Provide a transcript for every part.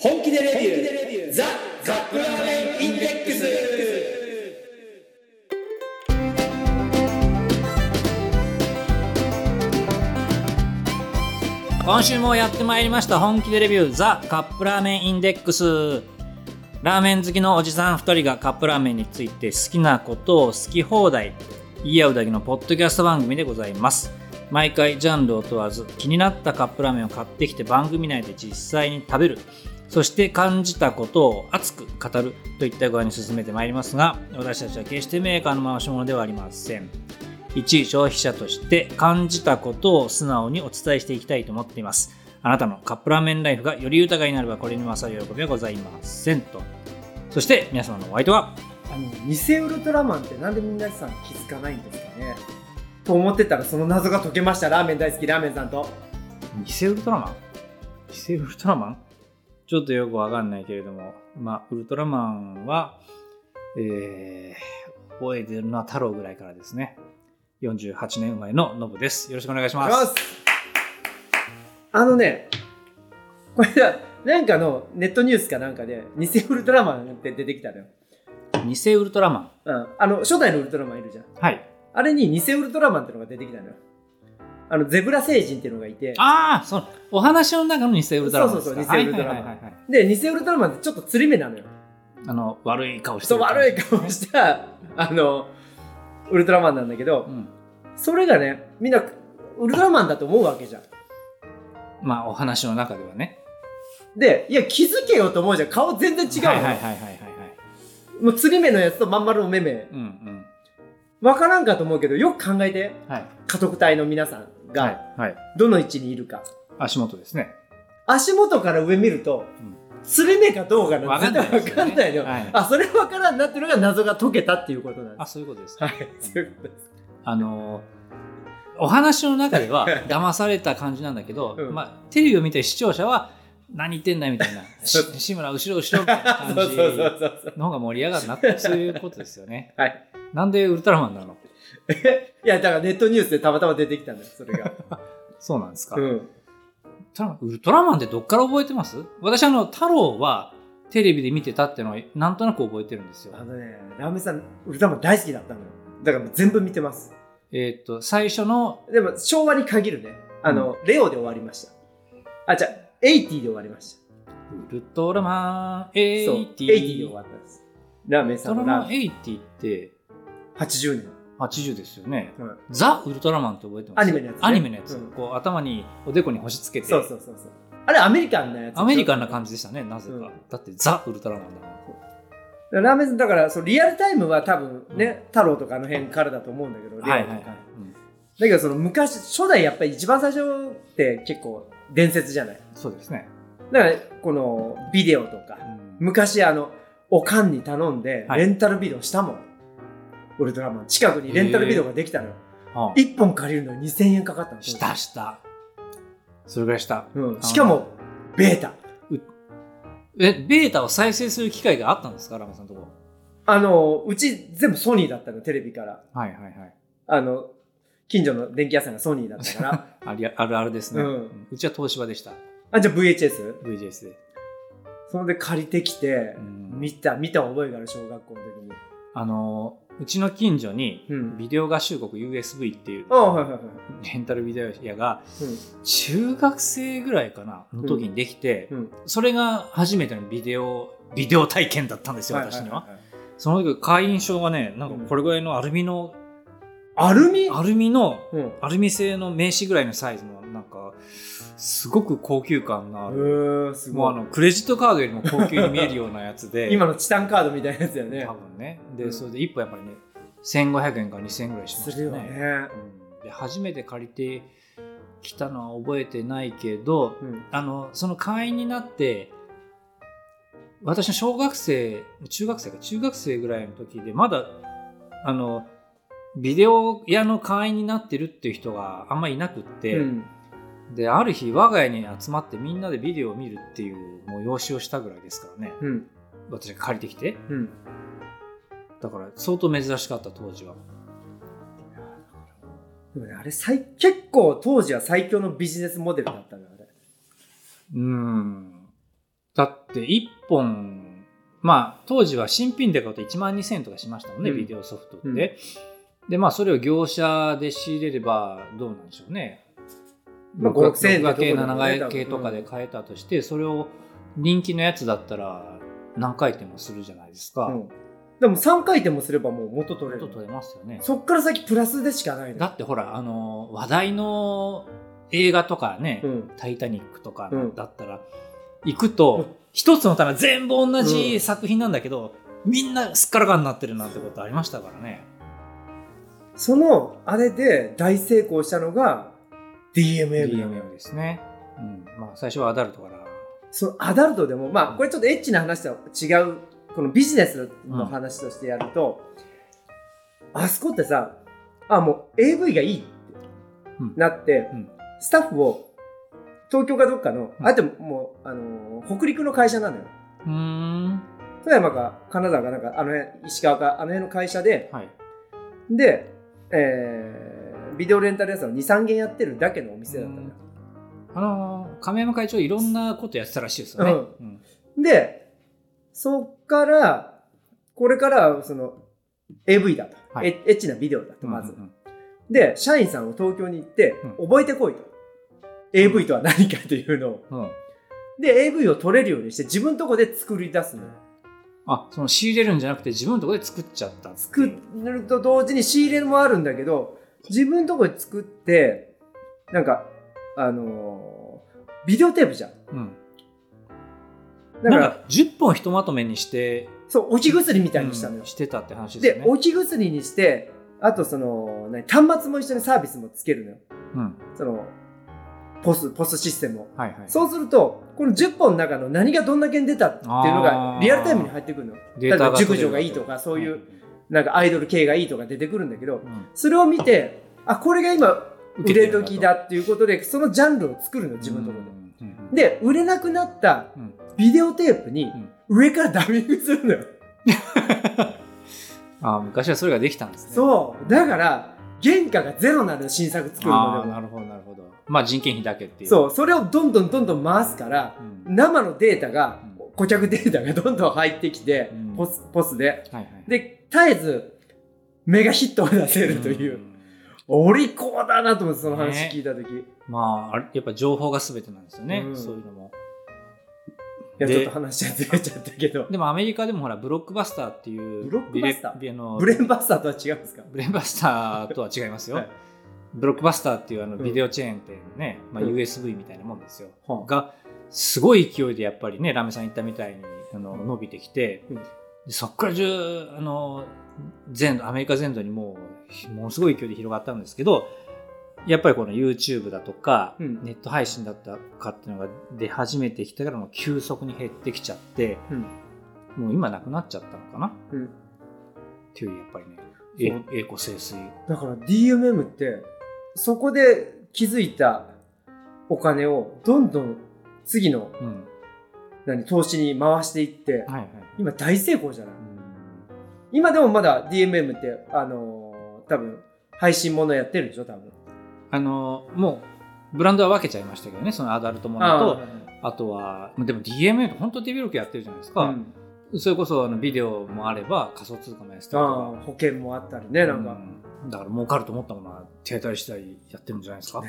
本気でレビューザ・カップラーメンインデックス。今週もやってまいりました本気でレビューザ・カップラーメンインデックス。ラーメン好きのおじさん2人がカップラーメンについて好きなことを好き放題言い合うだけのポッドキャスト番組でございます。毎回ジャンルを問わず気になったカップラーメンを買ってきて番組内で実際に食べる、そして感じたことを熱く語るといった具合に進めてまいりますが、私たちは決してメーカーの回し物ではありません。一消費者として感じたことを素直にお伝えしていきたいと思っています。あなたのカップラーメンライフがより豊かになればこれに勝る喜びはございませんと。そして皆様のお相手は偽ウルトラマンってなんで皆さん気づかないんですかねと思ってたら、その謎が解けました。ラーメン大好きラーメンさんと偽ウルトラマンちょっとよくわかんないけれども、ウルトラマンは、覚えてるのは太郎ぐらいからですね。48年生まれのノブです。よろしくお願いします。これだ、なんかのネットニュースかなんかで偽ウルトラマンって出てきたのよ。偽ウルトラマン？うん。初代のウルトラマンいるじゃん。はい。あれに偽ウルトラマンってのが出てきたのよ。ゼブラ星人っていうのがいて、そう、お話の中の偽ウルトラマンですか。そう、偽ウルトラマン、で、偽ウルトラマンってちょっと釣り目なのよ。悪い顔してる。そう、悪い顔したウルトラマンなんだけど、それがね、みんなウルトラマンだと思うわけじゃん。お話の中ではね。で、いや気づけよと思うじゃん。顔全然違うの。もう釣り目のやつとまん丸の目目。わからんかと思うけど、よく考えて、家族隊の皆さんがどの位置にいるか、足元ですね。足元から上見ると、釣れ目かどうかなんて分かんないのよ。それ分からんなっていうのが謎が解けたっていうことなんです。そういうことです。お話の中では騙された感じなんだけど、テレビを見て視聴者は何言ってんだみたいな、志村後ろ後ろみたいな感じの方が盛り上がるなってそういうことですよね。なんでウルトラマンなの？いやだからネットニュースでたまたま出てきたんですそれが。そうなんですか。ウルトラマンってどっから覚えてます？私太郎はテレビで見てたっていうのはなんとなく覚えてるんですよ。ラーメンさんウルトラマン大好きだったのよ。だから全部見てます。最初のでも昭和に限るね。レオで終わりました。じゃあ80で終わりました。ウルトラマン80。そう80で終わったんです。ラーメンさんのラーメン。ウルトラマン80って。80年。80ですよね。ザ・ウルトラマンって覚えてます？アニメのやつ、ね。こう頭におでこに星つけて。そう。あれアメリカンなやつ。アメリカンな感じでしたね、なぜか。だってザ・ウルトラマンだから。ラーメンだからリアルタイムは多分ね、太郎とかあの辺からだと思うんだけど、レオとか。だけど昔、初代やっぱり一番最初って結構伝説じゃない。そうですね。だからこのビデオとか、昔おかんに頼んでレンタルビデオしたもん。ウルトラマン近くにレンタルビデオができたのよ。1本借りるのに2000円かかったの。したそれぐらいした、しかもベータベータを再生する機会があったんですか、ラマさんのところ。うち全部ソニーだったの、テレビから。近所の電気屋さんがソニーだったからあるあるですね、うちは東芝でした。じゃあ VHS？ VHS でそれで借りてきて、見た覚えがある、小学校の時に。うちの近所にビデオ合衆国 USB っていうレンタルビデオ屋が中学生ぐらいかなの時にできて、それが初めてのビデオ体験だったんですよ、私には。その時会員証がね、なんかこれぐらいのアルミ製の名刺ぐらいのサイズの、なんかすごく高級感のある、もうクレジットカードよりも高級に見えるようなやつで今のチタンカードみたいなやつだよね、多分ね。でそれで1本やっぱりね1500円から2000円ぐらいしましたね。で初めて借りてきたのは覚えてないけど、その会員になって、私の中学生ぐらいの時で、まだビデオ屋の会員になってるっていう人があんまりいなくって、である日我が家に集まってみんなでビデオを見るっていう催しをしたぐらいですからね、私が借りてきて、だから相当珍しかった当時は。でもね、あれ結構当時は最強のビジネスモデルだったんだ、あれ。だって1本、まあ当時は新品で買うと1万2000円とかしましたもんね、ビデオソフトって、でまあそれを業者で仕入れればどうなんでしょうね、6画系7画系とかで買えたとして、それを人気のやつだったら何回転もするじゃないですか、でも3回転もすればもう元取れる、元取れますよね。そっから先プラスでしかないの。だってほら話題の映画とかね、タイタニックとかだったら、行くと一つの棚全部同じ作品なんだけど、みんなすっからかんになってるなんてことありましたからね。そのあれで大成功したのが DMM ですね、まあ、最初はアダルトから。そのアダルトでも、まあ、これちょっとエッチな話とは違う、このビジネスの話としてやると、あそこってさ、あもう AV がいいってなって、スタッフを東京かどっかの、あともう北陸の会社なんだよ。富山か金沢かなんかあの辺、石川かあの辺の会社で、で、ビデオレンタル屋さんを 2,3 軒やってるだけのお店だったんだよ。亀山会長いろんなことやってたらしいですよね。でそっからこれからその AV だと、エッチなビデオだとまず、で社員さんを東京に行って覚えてこいと、AV とは何かというのを、で AV を撮れるようにして自分のとこで作り出すの。あ、その仕入れるんじゃなくて自分のとこで作っちゃった。作ると同時に仕入れもあるんだけど、自分のとこで作って、なんかビデオテープじゃん、なんか10本ひとまとめにして、そう置き薬みたいにしたのよ、してたって話ですよね。で置き薬にして、あとその端末も一緒にサービスもつけるのよ、そのポスシステムを、そうするとこの10本の中の何がどんだけ出たっていうのがリアルタイムに入ってくるの。例えば熟女がいいとか、そういうなんかアイドル系がいいとか出てくるんだけど、それを見て、あこれが今売れ時だっていうことで、そのジャンルを作るの自分のところで。で売れなくなったビデオテープに上からダミングするのよ。あ昔はそれができたんですね。そうだから原価がゼロなの新作作るのでも。なるほどなるほど。まあ人件費だけっていう。そうそれをどんどん回すから、生のデータが、顧客データがどんどん入ってきて、ポスで、で絶えずメガヒットを出せるという、お利口だなと思って、その話聞いた時、まあやっぱ情報が全てなんですよね、そういうのも。いやちょっと話はずれちゃったけど、でもアメリカでもほらブロックバスターっていう、ブレーンバスターとは違うんですか？ブレーンバスターとは違いますよ。ブロックバスターっていうビデオチェーン店ね、USV みたいなもんですよ、がすごい勢いでやっぱりね、ラメさん言ったみたいに伸びてきて、そっからアメリカ全土にものすごい勢いで広がったんですけど、やっぱりこの YouTube だとか、ネット配信だったかっていうのが出始めてきたから、もう急速に減ってきちゃって、もう今なくなっちゃったのかな、っていう、やっぱりね、栄枯盛衰。だから DMM ってそこで築いたお金をどんどん次の、投資に回していって、今大成功じゃない、今でもまだ DMM って多分配信ものやってるでしょ多分。もうブランドは分けちゃいましたけどね、そのアダルトものと、あとはでも DMM って本当手広くやってるじゃないですか、それこそビデオもあれば仮想通貨もやってたりとか、保険もあったりね、なんか、だから儲かると思ったものは停滞したりやってるんじゃないですか、ね。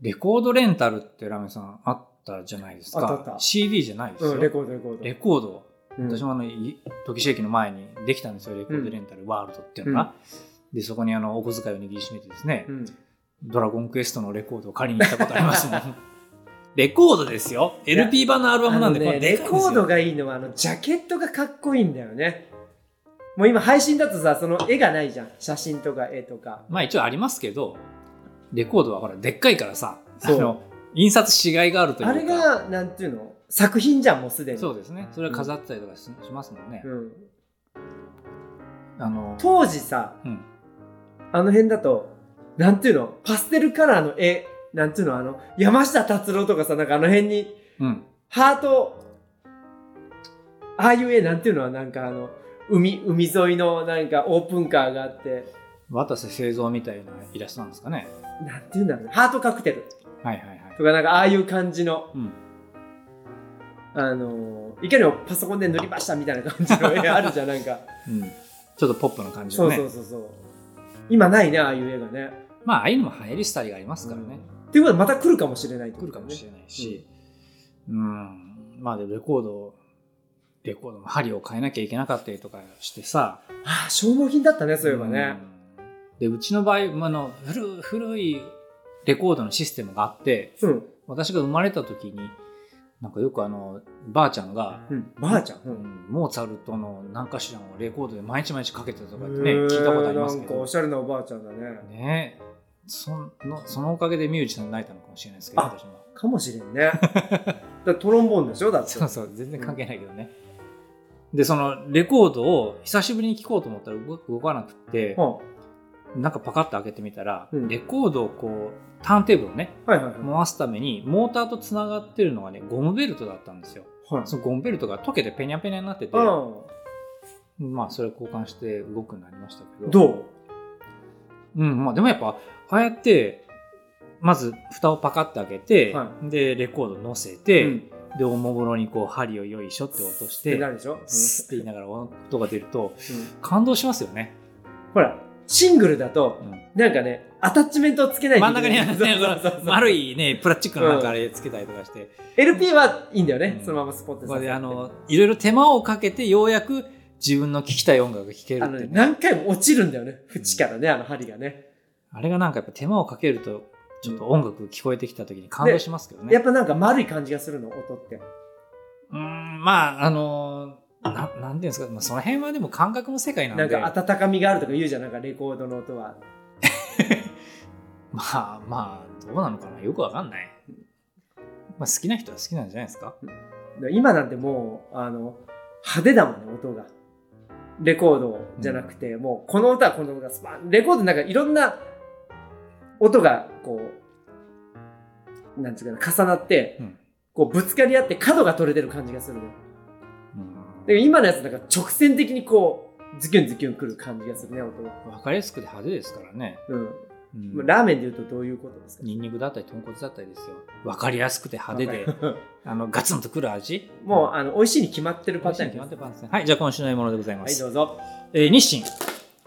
レコードレンタルってラメさんあったじゃないですか。あった CD じゃないですよ、レコード、私も時市駅の前にできたんですよ、レコードレンタルワールドっていうのが、でそこにお小遣いを握りしめてですね、ドラゴンクエストのレコードを借りに行ったことありますもん。レコードですよ。 LP 版のアルバムなんで、これレコードがいいのはジャケットがかっこいいんだよね。もう今配信だとさ、その絵がないじゃん、写真とか絵とか。まあ一応ありますけど、レコードはほらでっかいからさ、印刷しがいがあるというか、あれがなんていうの、作品じゃんもうすでに。そうですね、それは飾ったりとかしますもんね、当時さ、あの辺だとなんていうの、パステルカラーの絵なんていうの、山下達郎とかさ、なんかあの辺に、ハート、ああいう絵なんていうのは、なんか海沿いのなんかオープンカーがあって、渡瀬製造みたいなイラストなんですかね。なんていうんだろうね、ハートカクテルとかなんかああいう感じの、いきなりパソコンで塗りましたみたいな感じの絵あるじゃんなんか、うん、ちょっとポップな感じのねそう今ないねああいう絵がねまあああいうのも流行りしたりがありますからね、うん、っていうことはまた来るかもしれないと、ね、来るかもしれないし、うん、まあでレコードも針を変えなきゃいけなかったりとかしてさあ消耗品だったねそういえばね、うん、でうちの場合古いレコードのシステムがあって、うん、私が生まれた時になんかよくばあちゃんが、うん、ばあちゃん、うん、モーツァルトの何かしらをレコードで毎日かけてたとかってね聞いたことありますけどなんかおしゃれなおばあちゃんだね、ねそのおかげでミュージシャンになれたのかもしれないですけど私もかもしれんねだトロンボーンでしょだってそう全然関係ないけどね、うん、でそのレコードを久しぶりに聴こうと思ったら動かなくって、うん、なんかパカッと開けてみたら、うん、レコードをこうターンテーブルをね、はいはいはい、回すためにモーターとつながってるのがねゴムベルトだったんですよ、はい、そのゴムベルトが溶けてペニャペニャになってて、うん、まあそれを交換して動くようになりましたけどどう？うんまあでもやっぱああやってまず蓋をパカッと開けて、はい、でレコード乗せて、うん、でおもむろにこう針をよいしょって落としてスッって言いながら音が出ると、うん、感動しますよねほらシングルだと、うん、なんかねアタッチメントをつけないといけない真ん中にそう丸いねプラスチックのなんかあれつけたりとかして、うん、LP はいいんだよね、うん、そのままスポットさせていろいろ手間をかけてようやく自分の聴きたい音楽が聴けるって、ね、何回も落ちるんだよね縁からね、うん、針がねあれがなんかやっぱ手間をかけるとちょっと音楽聞こえてきた時に感動しますけどねやっぱなんか丸い感じがするの音ってまあなんていうんですか、まあ、その辺はでも感覚の世界なんでなんか温かみがあるとか言うじゃんなんかレコードの音はまあどうなのかなよくわかんない、まあ、好きな人は好きなんじゃないですか今なんてもう派手だもんね音がレコードじゃなくて、うん、もうこの歌はこの歌スパンレコードなんかいろんな音がこうなんていうかな重なって、うん、こうぶつかり合って角が取れてる感じがするの、うん、で今のやつなんか直線的にこうズキュンズキュンくる感じがするね音が分かりやすくて派手ですからね、うんうん、ラーメンでいうとどういうことですかニンニクだったり豚骨だったりですよ分かりやすくて派手でガツンとくる味もう美味しいに決まってるパターンですねはいじゃあ今週の獲物でございますはいどうぞ、日清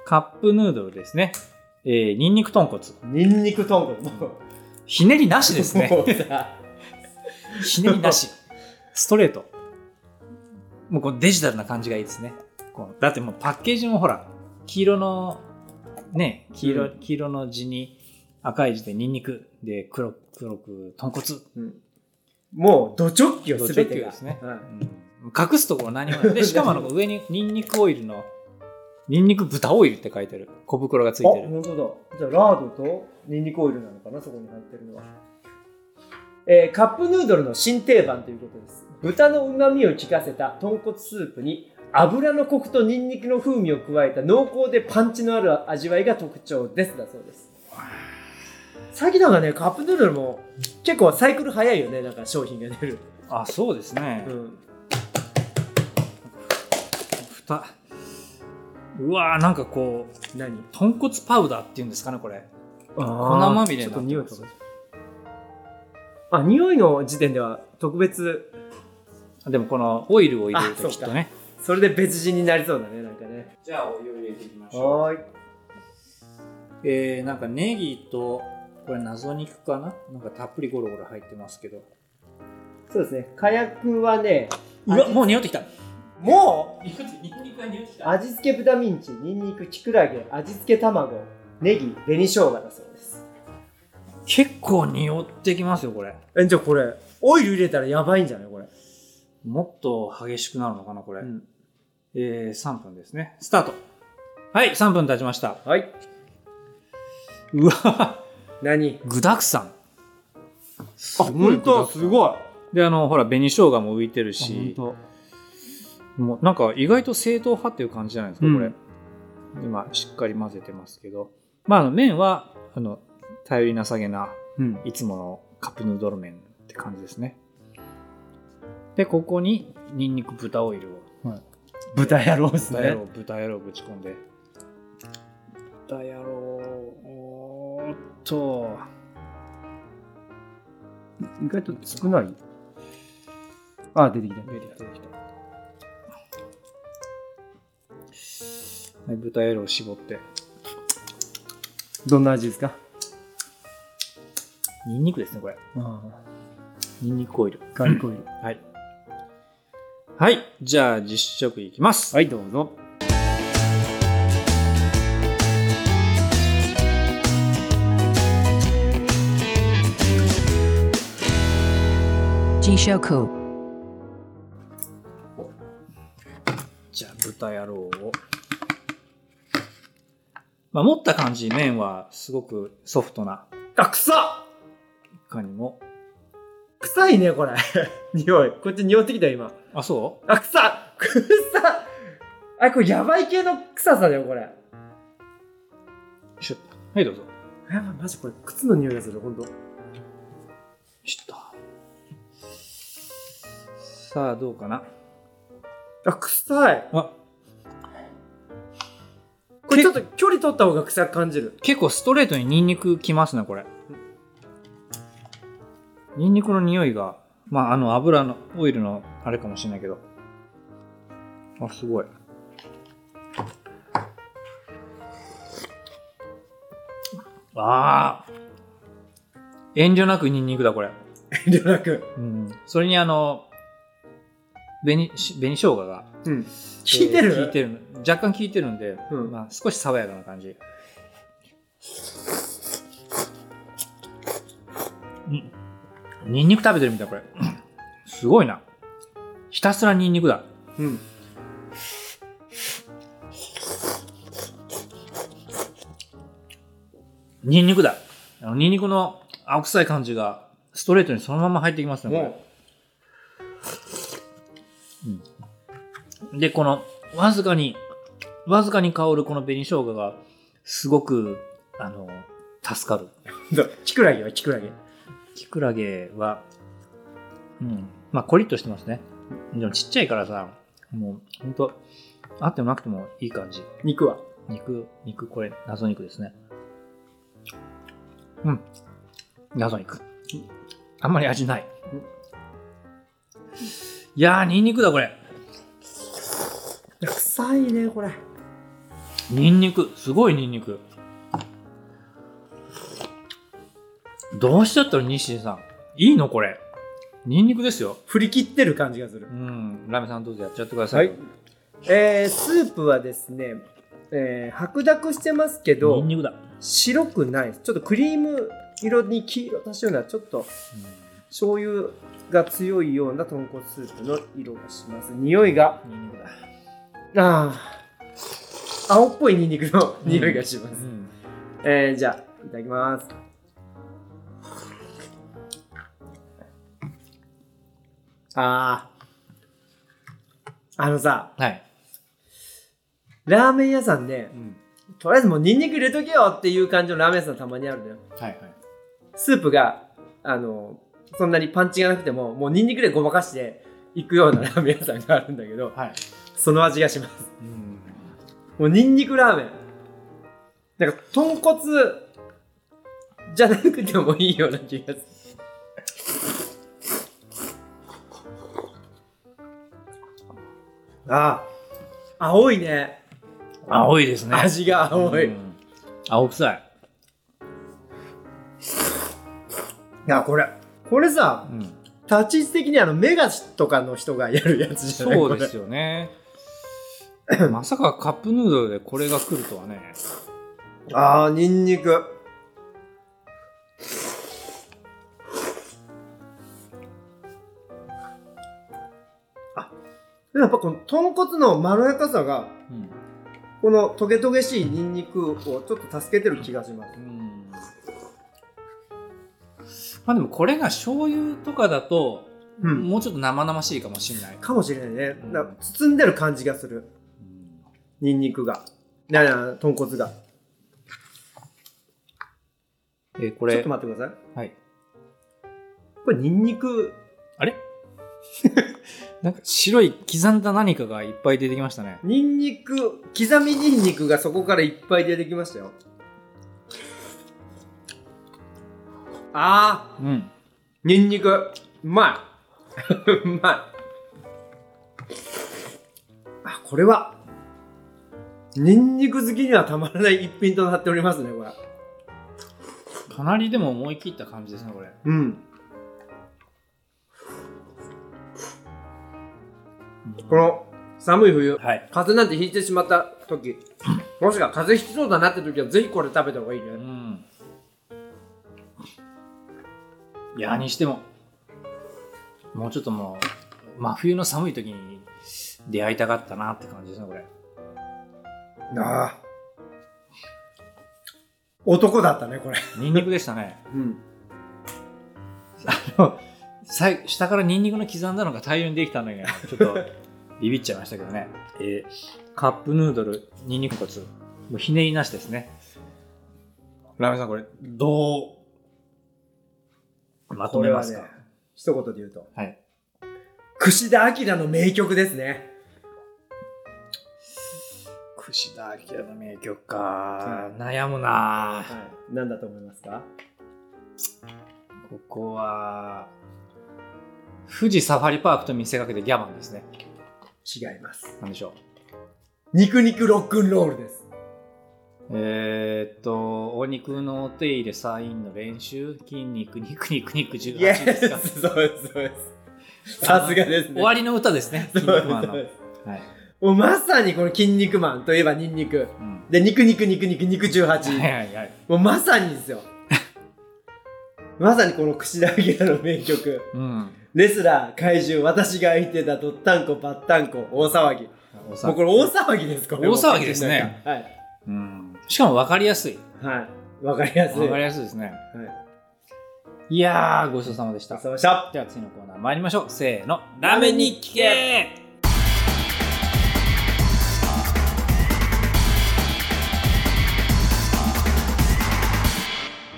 カップヌードルですねニンニク豚骨ひねりなしですねひねりなしストレートもうこのデジタルな感じがいいですねこうだってもうパッケージもほら黄色のね黄色の字に赤い字でニンニクで黒く豚骨、うん、もうド直球全てがですね、うん、隠すところ何もないでしかも上にニンニクオイルのニンニク豚オイルって書いてある小袋がついてるあ本当だじゃあラードとニンニクオイルなのかなそこに入ってるのは、カップヌードルの新定番ということです豚のうまみを効かせた豚骨スープに油のコクとニンニクの風味を加えた濃厚でパンチのある味わいが特徴ですだそうです最近なんかねカップヌードルも結構サイクル早いよねなんか商品が出るあそうですね、うん、蓋うわーなんかこう何豚骨パウダーっていうんですかねこれ粉まみれになってますちょっと匂いとかあ匂いの時点では特別でもこのオイルを入れるときっとねそれで別人になりそうだねなんかねじゃあお湯を入れていきましょうはいなんかネギとこれ謎肉かななんかたっぷりゴロゴロ入ってますけどそうですねかやくはねうわもう匂ってきたもう味付け豚ミンチ、ニンニク、キクラゲ、味付け卵、ネギ、紅生姜だそうです結構匂ってきますよこれじゃあこれオイル入れたらやばいんじゃないこれもっと激しくなるのかなこれ、うん3分ですねスタートはい3分経ちましたはいうわ何具だくさんあ本当すごいでほら紅生姜も浮いてるし本当もうなんか意外と正統派っていう感じじゃないですかこれ、うん、今しっかり混ぜてますけど、まあ、麺は頼りなさげな、うん、いつものカップヌードル麺って感じですねでここにニンニク豚オイルを、はい、豚野郎ですね豚野郎ぶち込んで豚野郎意外と少ないあ、出てきた。はい、豚エロを絞って。どんな味ですか？ニンニクですね、これ。あ、ニンニクオイル。ガーリックオイル。はい。はい、じゃあ実食いきます。はい、どうぞ。実食。じゃあ豚野郎を。まあ、持った感じ、麺はすごくソフトな。あ、臭っ！いかにも。臭いね、これ。匂い。こっち匂ってきた、今。あ、そう？あ、臭っ！臭っ！あ、これやばい系の臭さだよ、これ。よいしょ。はい、どうぞ。え、マジこれ、靴の匂いがする、ほんと。よいしょっと。さあ、どうかな。あ、臭い！あ、これちょっと距離取った方が臭く感じる。結構ストレートにニンニクきますね、これ。ニンニクの匂いが、まあ、あの油のオイルのあれかもしれないけど。あ、すごい。ああ、遠慮なくニンニクだ、これ。遠慮なく。うん。それに紅生姜が、うん、効いてる若干効いてるんで、うん、まあ、少し爽やかな感じ、うん、ニンニク食べてるみたい、これ。すごいな、ひたすらニンニクだ。うん、ニンニクだ。ニンニクの青臭い感じがストレートにそのまま入ってきますね、これ。うんうん、で、このわずかに香るこの紅生姜がすごく助かる。キクラゲは、うん、まあコリッとしてますね。でもちっちゃいからさ、もうほんとあってもなくてもいい感じ。肉これ謎肉ですね。うん、謎肉。あんまり味ない。いやー、ニンニクだ、これ。臭いね、これ。ニンニク、すごいニンニク。どうしちゃったの、西さん。いいの、これ。ニンニクですよ。振り切ってる感じがする。うん、ラメさんどうぞやっちゃってください。はい、スープはですね、白濁してますけど、ニンニクだ。白くない。ちょっとクリーム色に黄色足すような、ちょっと、うん、醤油が強いような豚骨スープの色がします。匂いがニンニクだ。ああ、青っぽいニンニクの匂いがします、うんうん。じゃあいただきます。さ、はい、ラーメン屋さんで、ね、うん、とりあえずもうニンニク入れとけよっていう感じのラーメン屋さんたまにあるのよ、はいはい、スープがそんなにパンチがなくてももうニンニクでごまかしていくようなラーメン屋さんがあるんだけど、はい、その味がします。うん、もうニンニクラーメン。なんか豚骨じゃなくてもいいような気がする。ああ、青いね。青いですね。味が青い。うん、青臭い。いや、これさ、うん、立ち位置的にメガとかの人がやるやつじゃない。そうですよね。まさかカップヌードルでこれが来るとはね。あー、ニンニク。あ、でもやっぱこの豚骨のまろやかさが、うん、このトゲトゲしいニンニクをちょっと助けてる気がします。うん、まあ、でもこれが醤油とかだと、うん、もうちょっと生々しいかもしれない。かもしれないね。だから包んでる感じがする。うん、ニンニクが。豚骨が。これ。ちょっと待ってください。はい。これニンニク。あれなんか白い刻んだ何かがいっぱい出てきましたね。刻みニンニクがそこからいっぱい出てきましたよ。ああ、うん、ニンニクうまい。うまこれはニンニク好きにはたまらない一品となっておりますね。これかなりでも思い切った感じですね、これ。うん。この寒い冬、はい、風邪なんてひいてしまった時、もしくは風邪ひきそうだなって時はぜひこれ食べた方がいいね。うん。いやにしても、もうちょっともう真冬の寒い時に出会いたかったなって感じですね、これ。なあ。男だったね、これ。ニンニクでしたね。うん。下からニンニクの刻んだのが大量にできたのに、ちょっとビビっちゃいましたけどね。カップヌードル、ニンニク骨、もうひねりなしですね。ラーメンさん、これ、どうまとめますか？これはね、一言で言うと。はい。櫛田明の名曲ですね。櫛田明の名曲か、うん、悩むな、はい、何だと思いますか？ここは富士サファリパークと見せかけてギャバンですね。違います。何でしょう？肉肉ロックンロールです。お肉のお手入れサインの練習、筋肉肉肉肉18ですか？そうです、そうです。さすがですね。終わりの歌ですね、筋肉マンの。はい、もうまさにこの筋肉マンといえばニンニク、うん、で肉肉肉肉肉18、はいはいはい、もうまさにですよ。まさにこの櫛田明の名曲、うん、レスラー怪獣私が相手だドッタンコバッタンコ大騒ぎ、もうこれ大騒ぎですか？大騒ぎですね、はい、うん、しかも分かりやすい、はい、分かりやすいですね、はい、いやー、ごちそうさまでした。では次のコーナー参りましょう。せーの、ラーメンに聞け。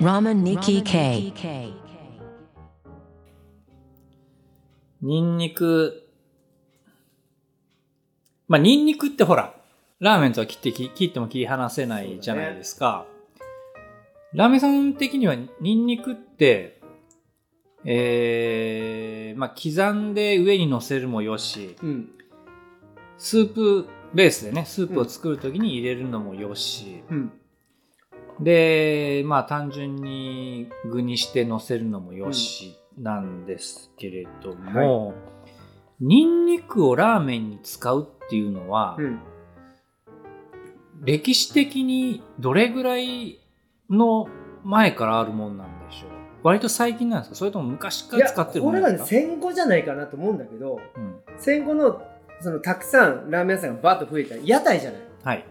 ラーメンに聞け。ニンニク、まあニンニクってほらラーメンとは切っても切り離せないじゃないですか、ね。ラーメンさん的にはニンニクって、まあ、刻んで上に乗せるもよし、うん、スープベースでね、スープを作るときに入れるのもよし、うんうんで、まあ単純に具にして乗せるのもよしなんですけれども、はい、ニンニクをラーメンに使うっていうのは、うん、歴史的にどれぐらいの前からあるもんなんでしょう？割と最近なんですか？それとも昔から使ってるもんですか？これは、ね、戦後じゃないかなと思うんだけど、うん、戦後のそのたくさんラーメン屋さんがバッと増えた屋台じゃない？はい、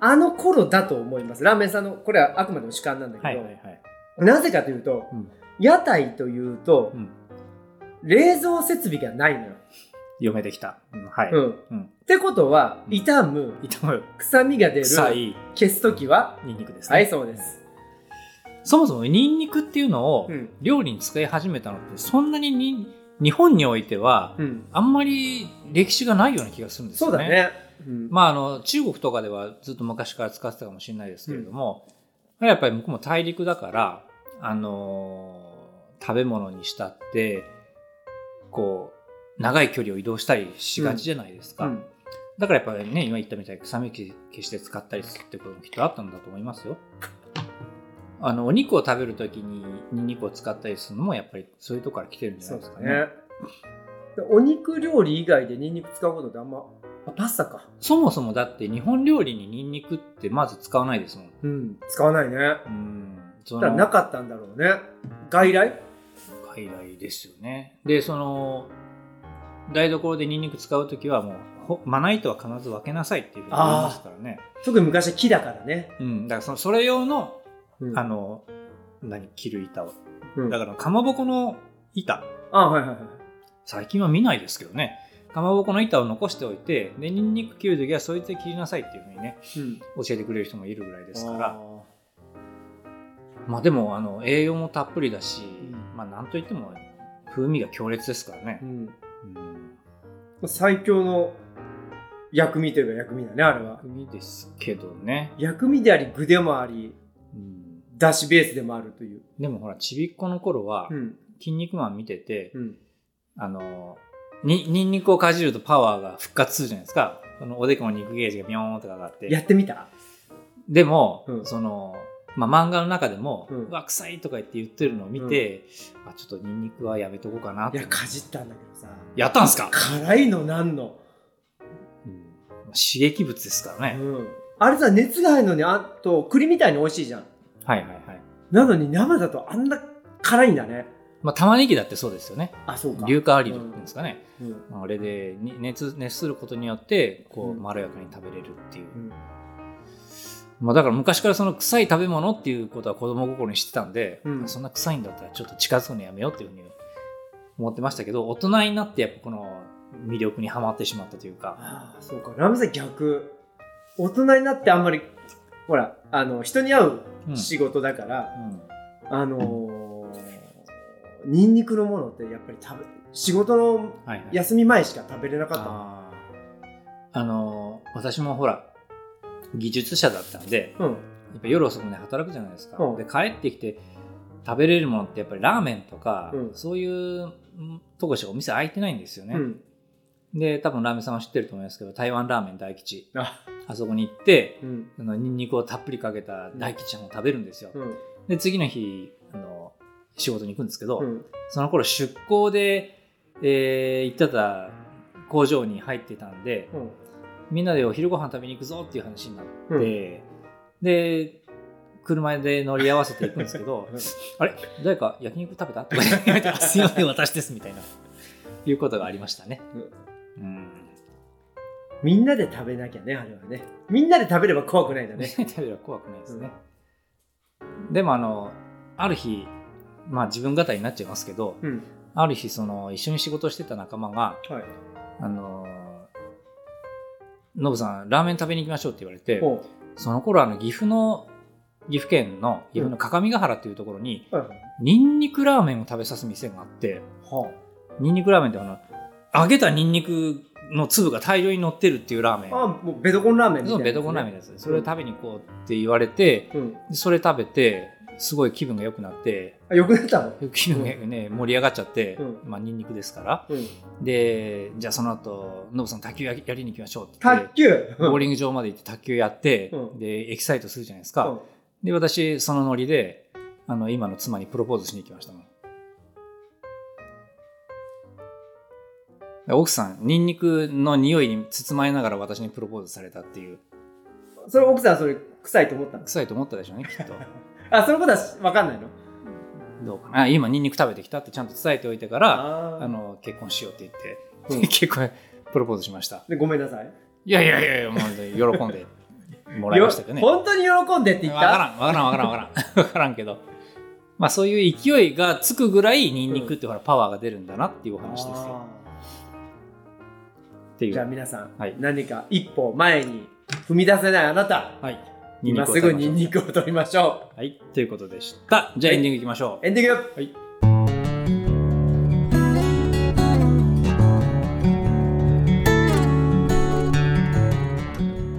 あの頃だと思います。ラーメンさんのこれはあくまでも主観なんだけど、はいはいはい、なぜかというと、うん、屋台というと、うん、冷蔵設備がないのよ。嫁できた、うんはいうんうん、ってことは、うん、傷む臭みが出る消すときはニンニクですね。はいそうです。そもそもニンニクっていうのを料理に使い始めたのってそんなに日本においては、うん、あんまり歴史がないような気がするんですよね。そうだね。うんまあ、中国とかではずっと昔から使ってたかもしれないですけれども、うん、やっぱり向こうも大陸だから、食べ物にしたってこう長い距離を移動したりしがちじゃないですか、うんうん、だからやっぱりね今言ったみたいに臭み消して使ったりするってこともきっとあったんだと思いますよ。お肉を食べるときにニンニクを使ったりするのもやっぱりそういうとこから来てるんじゃないですかね。そうですね。お肉料理以外でニンニク使うことってあんまパスタか。そもそもだって日本料理にニンニクってまず使わないですもん。うん、使わないね。だからなかったんだろうね。外来ですよね。で、その台所でニンニク使うときはもうまな板は必ず分けなさいっていうふうに言いますからね。特に昔は木だからね。うん。だからそれ用の、うん、切る板を、うん。だからかまぼこの板。あ、はいはいはい。最近は見ないですけどね。かまぼこの板を残しておいて、でニンニク切るときはそいつで切りなさいっていうふうにね、うん、教えてくれる人もいるぐらいですから。まあでも栄養もたっぷりだし、うん、まあなんといっても風味が強烈ですからね。うんうん、最強の薬味といえば薬味だねあれは。薬味ですけどね。薬味であり具でもあり、うん、だしベースでもあるという。でもほらちびっこの頃は、うん、筋肉マン見てて、うん、ニンニクをかじるとパワーが復活するじゃないですか。そのおでこの肉ゲージがビョーンと上がってやってみた。でも、うん、そのまあ、漫画の中でも、うん、うわ臭いとか言ってるのを見て、うん、あちょっとニンニクはやめとこうかなって。いやかじったんだけどさ。やったんすか。辛いのなんの、うん、刺激物ですからね、うん、あれさ熱が入るのにあと栗みたいに美味しいじゃん。はいはいはい。なのに生だとあんな辛いんだね。まあ、玉ねぎだってそうですよね。あそうか。硫化アリルっていうんですかね、うんうんまあ、あれで熱することによってこうまろやかに食べれるっていう、うんまあ、だから昔からその臭い食べ物っていうことは子供心に知ってたんで、うん、そんな臭いんだったらちょっと近づくのやめようっていうふうに思ってましたけど、大人になってやっぱこの魅力にはまってしまったというか。ああそうか。ラムさん逆、大人になってあんまりほらあの人に会う仕事だから、うんうん、ニンニクのものってやっぱり仕事の休み前しか食べれなかった、はいはい、私もほら技術者だったんで、うん、やっぱ夜遅くに働くじゃないですか、うん、で帰ってきて食べれるものってやっぱりラーメンとか、うん、そういうとこしかお店開いてないんですよね、うん、で多分ラーメンさんは知ってると思いますけど台湾ラーメン大吉 あそこに行って、うん、ニンニクをたっぷりかけた大吉ちゃんを食べるんですよ、うん、で次の日仕事に行くんですけど、うん、その頃出向で、行ってた工場に入ってたんで、うんみんなでお昼ご飯食べに行くぞっていう話になって、うん、で車で乗り合わせていくんですけどあれ誰か焼肉食べたとか言われてすいません私ですみたいないうことがありましたね、うんうん、みんなで食べなきゃねあれはね。みんなで食べれば怖くないんだね。みんなで食べれば怖くないですね、うん、でもある日、まあ、自分語りになっちゃいますけど、うん、ある日その一緒に仕事してた仲間が、はい、ノブさんラーメン食べに行きましょうって言われて、その頃岐阜県の岐阜の各務原っていうところに、うん、ニンニクラーメンを食べさす店があって、はあ、ニンニクラーメンって揚げたニンニクの粒が大量に乗ってるっていうラーメン。あもうベトコンラーメンみたいな、ね、そうベトコンラーメンです。それを食べに行こうって言われて、うん、それ食べてすごい気分が良くなって、うん、あ良くなったの気分が、ねうん、盛り上がっちゃって、うんまあ、ニンニクですから、うん、でじゃあその後ノブさん卓球やりに行きましょうって卓球ボーリング場まで行って卓球やって、うん、でエキサイトするじゃないですか、うん、で私そのノリで今の妻にプロポーズしに行きましたもん。奥さんニンニクの匂いに包まれながら私にプロポーズされたっていう。それ奥さんそれ臭いと思ったの？臭いと思ったでしょうねきっとあそのことは分かんないの？どうかなあ今ニンニク食べてきたってちゃんと伝えておいてから結婚しようって言って、うん、結婚プロポーズしました。でごめんなさい。いやいやいやいやもう喜んでもらいましたけどね本当に喜んでって言った？分からんけどまあそういう勢いがつくぐらいニンニクってほらパワーが出るんだなっていうお話ですよ、うん、っていう。じゃあ皆さん、はい、何か一歩前に踏み出せないあなた、はい、今すぐニンニクを取りましょう。はい、ということでした。じゃあエンディングいきましょう。エンディング。はい。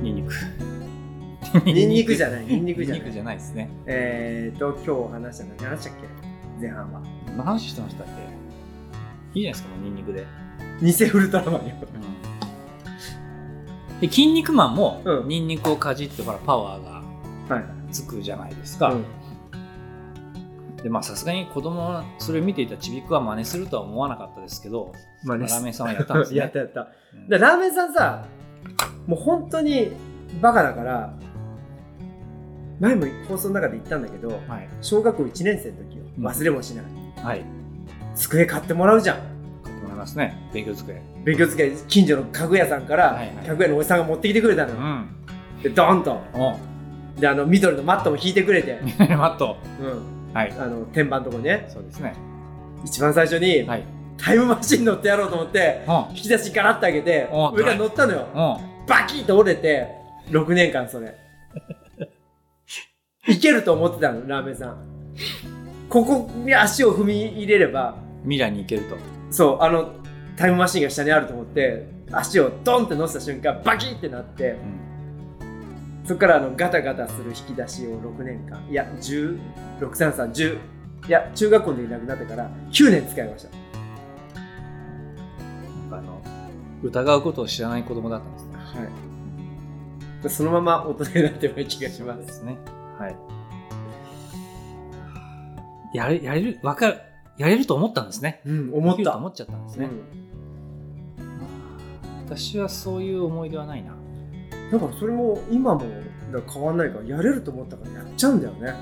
ニンニク。ニンニクじゃない。ニンニクじゃない。ニンニクじゃないですね。今日話したの何話したっけ？前半は。何話してましたっけ？いいじゃないですかもうニンニクで。偽ウルトラマンよ。うんで筋肉マンもニンニクをかじってほらパワーがつくじゃないですか、はいうん、でまあさすがに子供それを見ていたちびっ子は真似するとは思わなかったですけど、まあ、ラーメンさんはやったんですねやった、うん、ラーメンさんさもう本当にバカだから前も放送の中で言ったんだけど、はい、小学校1年生の時忘れもしない、うんはい、机買ってもらうじゃん。勉強机近所の家具屋さんから、はいはい、家具屋のおじさんが持ってきてくれたの、うん、でドンとで緑のマットも引いてくれてマット、うんはい、天板のとこね。そうですね一番最初に、はい、タイムマシン乗ってやろうと思って、うん、引き出しガラッと開けて上から乗ったのよ、うん、バキッと折れて6年間それいけると思ってたのラーメンさんここに足を踏み入れれば未来に行けると。そうタイムマシンが下にあると思って足をドンって乗せた瞬間バキッってなって、うん、そこからガタガタする引き出しを6年間いや10 6 3 3 10いや中学校でいなくなってから9年使いました。疑うことを知らない子供だったんです、はい、そのまま大人になってもいい気がします。そうですね、はい、やれる分かる、やれると思ったんですね、うん、思ったと思っちゃったんですね、うん、私はそういう思い出はないな。だからそれも今も変わんないから、やれると思ったからやっちゃうんだよね、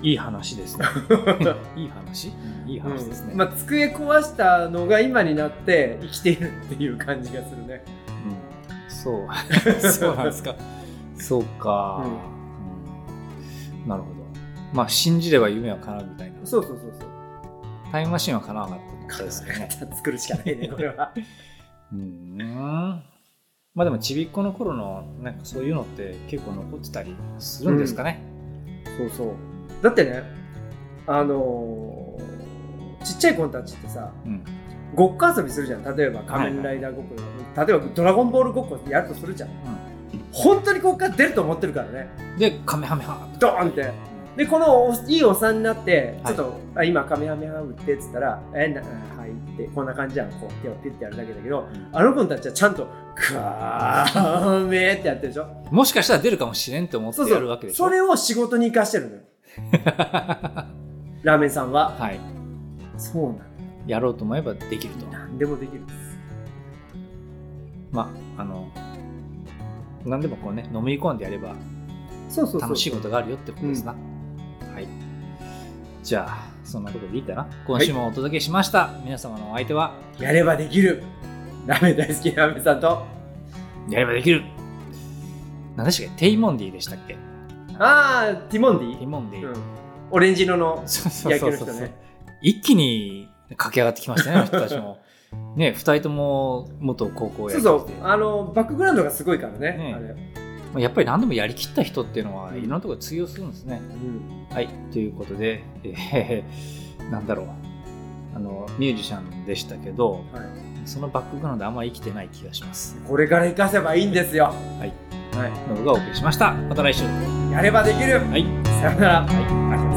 うん、いい話ですねいい話ですね、うん、まあ、机壊したのが今になって生きているっていう感じがするね、うん、そうそうなんですかそうか、うんうん、なるほど。まあ信じれば夢は叶うみたいな。そうタイムマシンは叶わなかったですよね作るしかないねこれはうん、まあでもちびっこの頃のなんかそういうのって結構残ってたりするんですかね、うん、そうそう。だってね、ちっちゃい子たちってさ、うん、ごっこ遊びするじゃん。例えば仮面ライダーごっこ、はいはい、例えばドラゴンボールごっこやるとするじゃん、うん、本当にここから出ると思ってるからね。でカメハメハドーンって、でこのいいおっさんになってちょっと、はい、今カメハメハ打ってっつったら、はいってこんな感じじゃん。こう手をピュッてやるだけだけど、あの子たちはちゃんとカメってやってるでしょ。もしかしたら出るかもしれんって思ってやるわけでしょ。それを仕事に生かしてるのよラーメンさんは、はい、そうなの。やろうと思えばできると。何でもできるです。まあ何でもこうね、飲み込んでやれば楽しいことがあるよってことですな、うん、はい。じゃあそんなところでいいかな。今週もお届けしました、はい、皆様のお相手はやればできるラーメン大好きラーメンさんと、やればできる何でしたっけ、テイモンディでしたっけ。あー、ティモンディ、うん、オレンジ色の野球の人ね。一気に駆け上がってきましたねあの人たちもね、2人とも元高校野球で、そうバックグラウンドがすごいから ねあれやっぱり何でもやりきった人っていうのはいろんなところで通用するんですね、うん、はい。ということで、なんだろう、ミュージシャンでしたけど、はい、そのバックグラウンドあんまり生きてない気がします。これから生かせばいいんですよ。はい、はい、動画をお送りしました。また来週やればできる、はい、さよなら、はい。